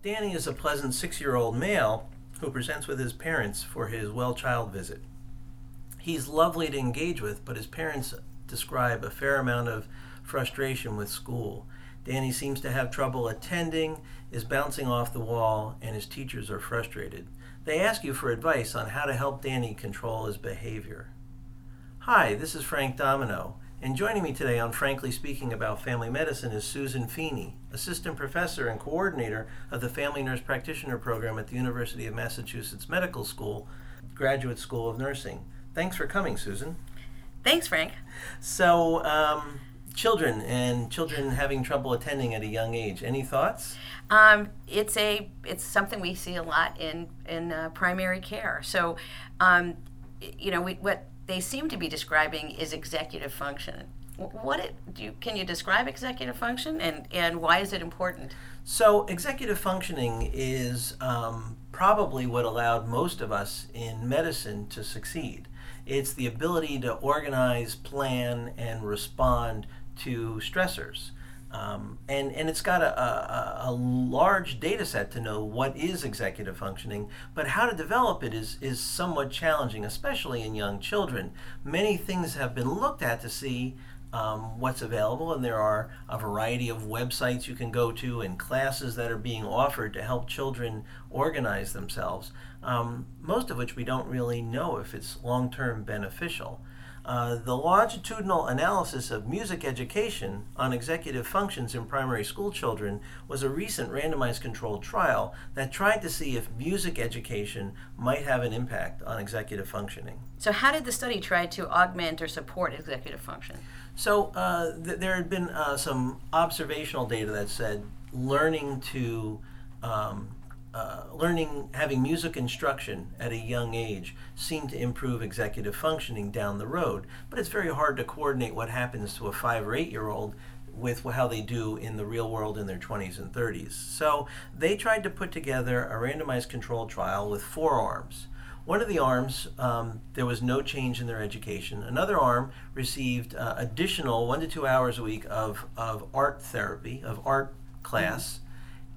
Danny is a pleasant 6-year-old male who presents with his parents for his well child visit. He's lovely to engage with, but his parents describe a fair amount of frustration with school. Danny seems to have trouble attending, is bouncing off the wall, and his teachers are frustrated. They ask you for advice on how to help Danny control his behavior. Hi, this is Frank Domino, and joining me today on Frankly Speaking About Family Medicine is Susan Feeney, Assistant Professor and Coordinator of the Family Nurse Practitioner Program at the University of Massachusetts Medical School, Graduate School of Nursing. Thanks for coming, Susan. Thanks, Frank. So, children and children having trouble attending at a young age. Any thoughts? It's something we see a lot in primary care. So, what they seem to be describing is executive function. Can you describe executive function and why is it important? So executive functioning is probably what allowed most of us in medicine to succeed. It's the ability to organize, plan, and respond to stressors. And it's got a large data set to know what is executive functioning, but how to develop it is somewhat challenging, especially in young children. Many things have been looked at to see what's available, and there are a variety of websites you can go to and classes that are being offered to help children organize themselves, most of which we don't really know if it's long-term beneficial. The longitudinal analysis of music education on executive functions in primary school children was a recent randomized controlled trial that tried to see if music education might have an impact on executive functioning. So how did the study try to augment or support executive function? So there had been some observational data that said having music instruction at a young age seemed to improve executive functioning down the road, but it's very hard to coordinate what happens to a 5 or 8-year-old with how they do in the real world in their 20s and 30s. So they tried to put together a randomized controlled trial with 4 arms. One of the arms, there was no change in their education. Another arm received additional 1 to 2 hours a week of art therapy, of art class.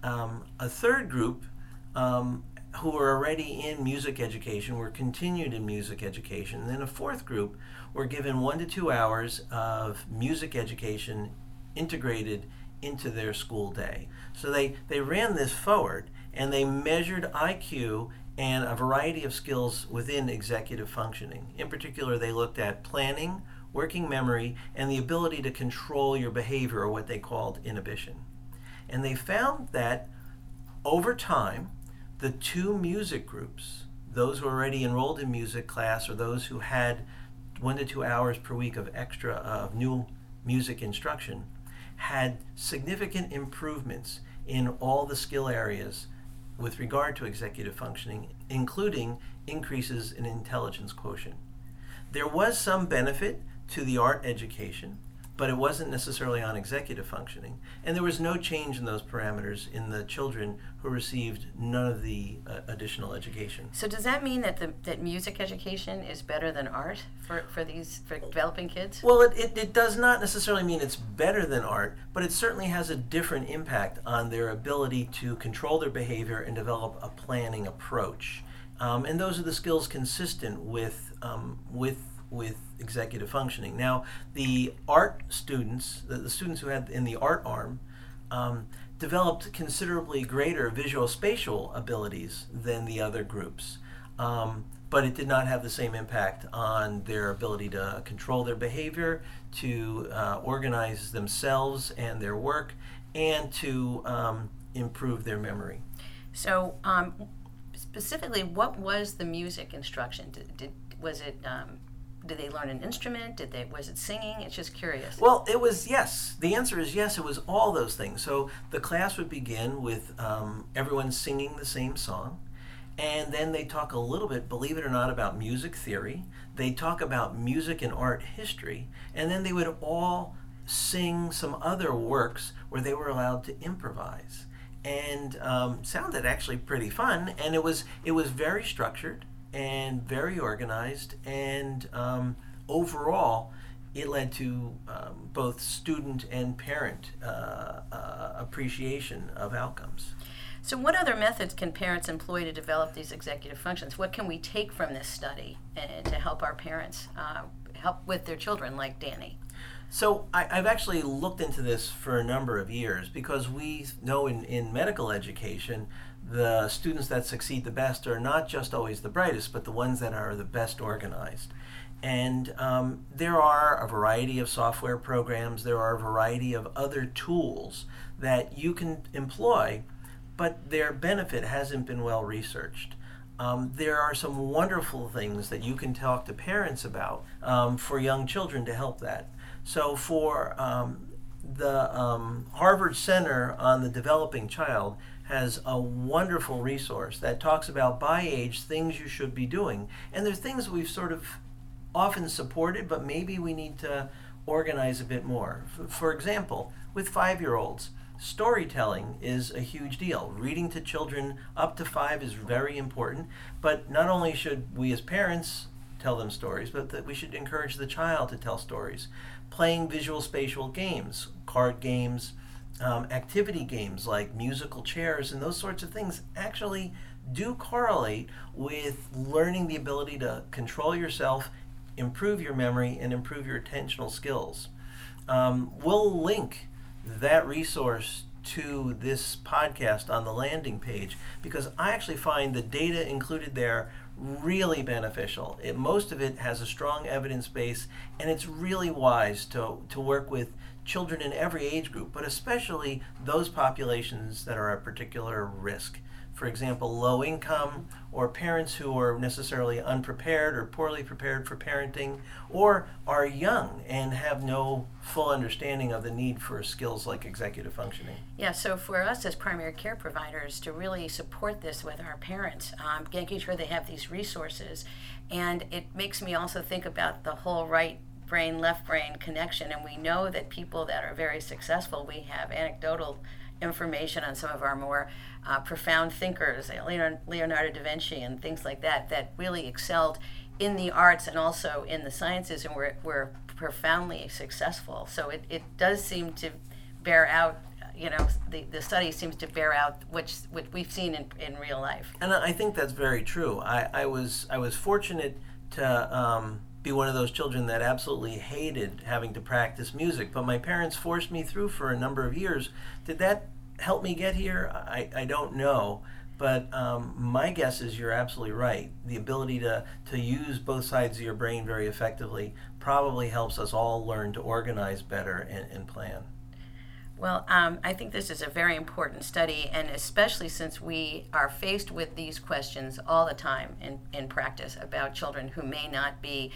A third group who were already in music education were continued in music education. And then a fourth group were given 1 to 2 hours of music education integrated into their school day. So they ran this forward and they measured IQ and a variety of skills within executive functioning. In particular, they looked at planning, working memory, and the ability to control your behavior, or what they called inhibition. And they found that over time, the 2 music groups, those who already enrolled in music class or those who had 1 to 2 hours per week of extra of new music instruction, had significant improvements in all the skill areas with regard to executive functioning, including increases in intelligence quotient. There was some benefit to the art education, but it wasn't necessarily on executive functioning. And there was no change in those parameters in the children who received none of the additional education. So does that mean that that music education is better than art for developing kids? Well, it does not necessarily mean it's better than art, but it certainly has a different impact on their ability to control their behavior and develop a planning approach. And those are the skills consistent with executive functioning. Now, the art students, the students who had in the art arm, developed considerably greater visual-spatial abilities than the other groups, but it did not have the same impact on their ability to control their behavior, to organize themselves and their work, and to improve their memory. So, specifically, what was the music instruction? Was it Did they learn an instrument? Was it singing? It's just curious. Well, it was yes. The answer is yes. It was all those things. So the class would begin with everyone singing the same song. And then they talk a little bit, believe it or not, about music theory. They talk about music and art history. And then they would all sing some other works where they were allowed to improvise. And sounded actually pretty fun. And it was very structured and very organized, and overall it led to both student and parent appreciation of outcomes. So what other methods can parents employ to develop these executive functions? What can we take from this study to help our parents help with their children like Danny? So I've actually looked into this for a number of years, because we know in medical education the students that succeed the best are not just always the brightest, but the ones that are the best organized. And there are a variety of software programs, there are a variety of other tools that you can employ, but their benefit hasn't been well researched. There are some wonderful things that you can talk to parents about for young children to help that. So for the Harvard Center on the Developing Child has a wonderful resource that talks about by age things you should be doing. And there's things we've sort of often supported, but maybe we need to organize a bit more. For example, with 5-year-olds, storytelling is a huge deal. Reading to children up to 5 is very important, but not only should we as parents tell them stories, but that we should encourage the child to tell stories. Playing visual spatial games, card games, activity games like musical chairs and those sorts of things actually do correlate with learning the ability to control yourself, improve your memory, and improve your attentional skills. We'll link that resource to this podcast on the landing page, because I actually find the data included there really beneficial. Most of it has a strong evidence base, and it's really wise to work with children in every age group, but especially those populations that are at particular risk. For example, low income, or parents who are necessarily unprepared or poorly prepared for parenting, or are young and have no full understanding of the need for skills like executive functioning. Yeah, so for us as primary care providers to really support this with our parents, making sure they have these resources. And it makes me also think about the whole right brain, left brain connection. And we know that people that are very successful, we have anecdotal information on some of our more profound thinkers, Leonardo da Vinci and things like that, that really excelled in the arts and also in the sciences and were profoundly successful. So it does seem to bear out, the study seems to bear out which we've seen in real life. And I think that's very true. I was fortunate to be one of those children that absolutely hated having to practice music, but my parents forced me through for a number of years. Did that help me get here? I don't know, but my guess is you're absolutely right. The ability to use both sides of your brain very effectively probably helps us all learn to organize better and plan. Well, I think this is a very important study, and especially since we are faced with these questions all the time in practice about children who may not be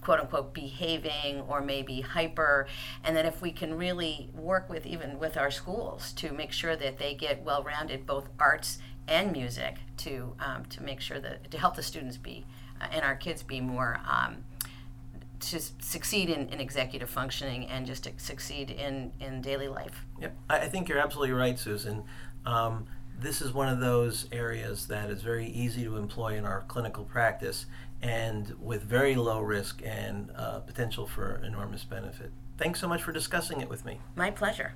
quote-unquote behaving or maybe hyper, and that if we can really work with even with our schools to make sure that they get well-rounded both arts and music to make sure that to help the students be and our kids be more to succeed in executive functioning and just to succeed in daily life. Yep, I think you're absolutely right, Susan. This is one of those areas that is very easy to employ in our clinical practice, and with very low risk and potential for enormous benefit. Thanks so much for discussing it with me. My pleasure.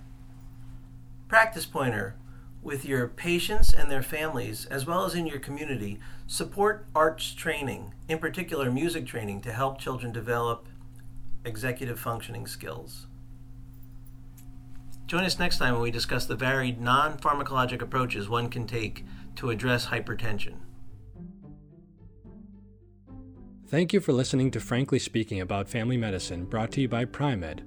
Practice Pointer. With your patients and their families, as well as in your community, support arts training, in particular music training, to help children develop executive functioning skills. Join us next time when we discuss the varied non-pharmacologic approaches one can take to address hypertension. Thank you for listening to Frankly Speaking About Family Medicine, brought to you by PrimeMed.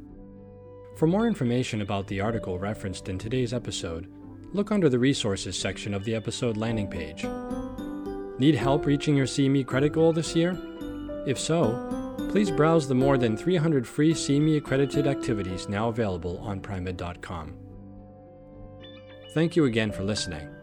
For more information about the article referenced in today's episode, look under the resources section of the episode landing page. Need help reaching your CME credit goal this year? If so, Please browse the more than 300 free CME-accredited activities now available on PrimeMed.com. Thank you again for listening.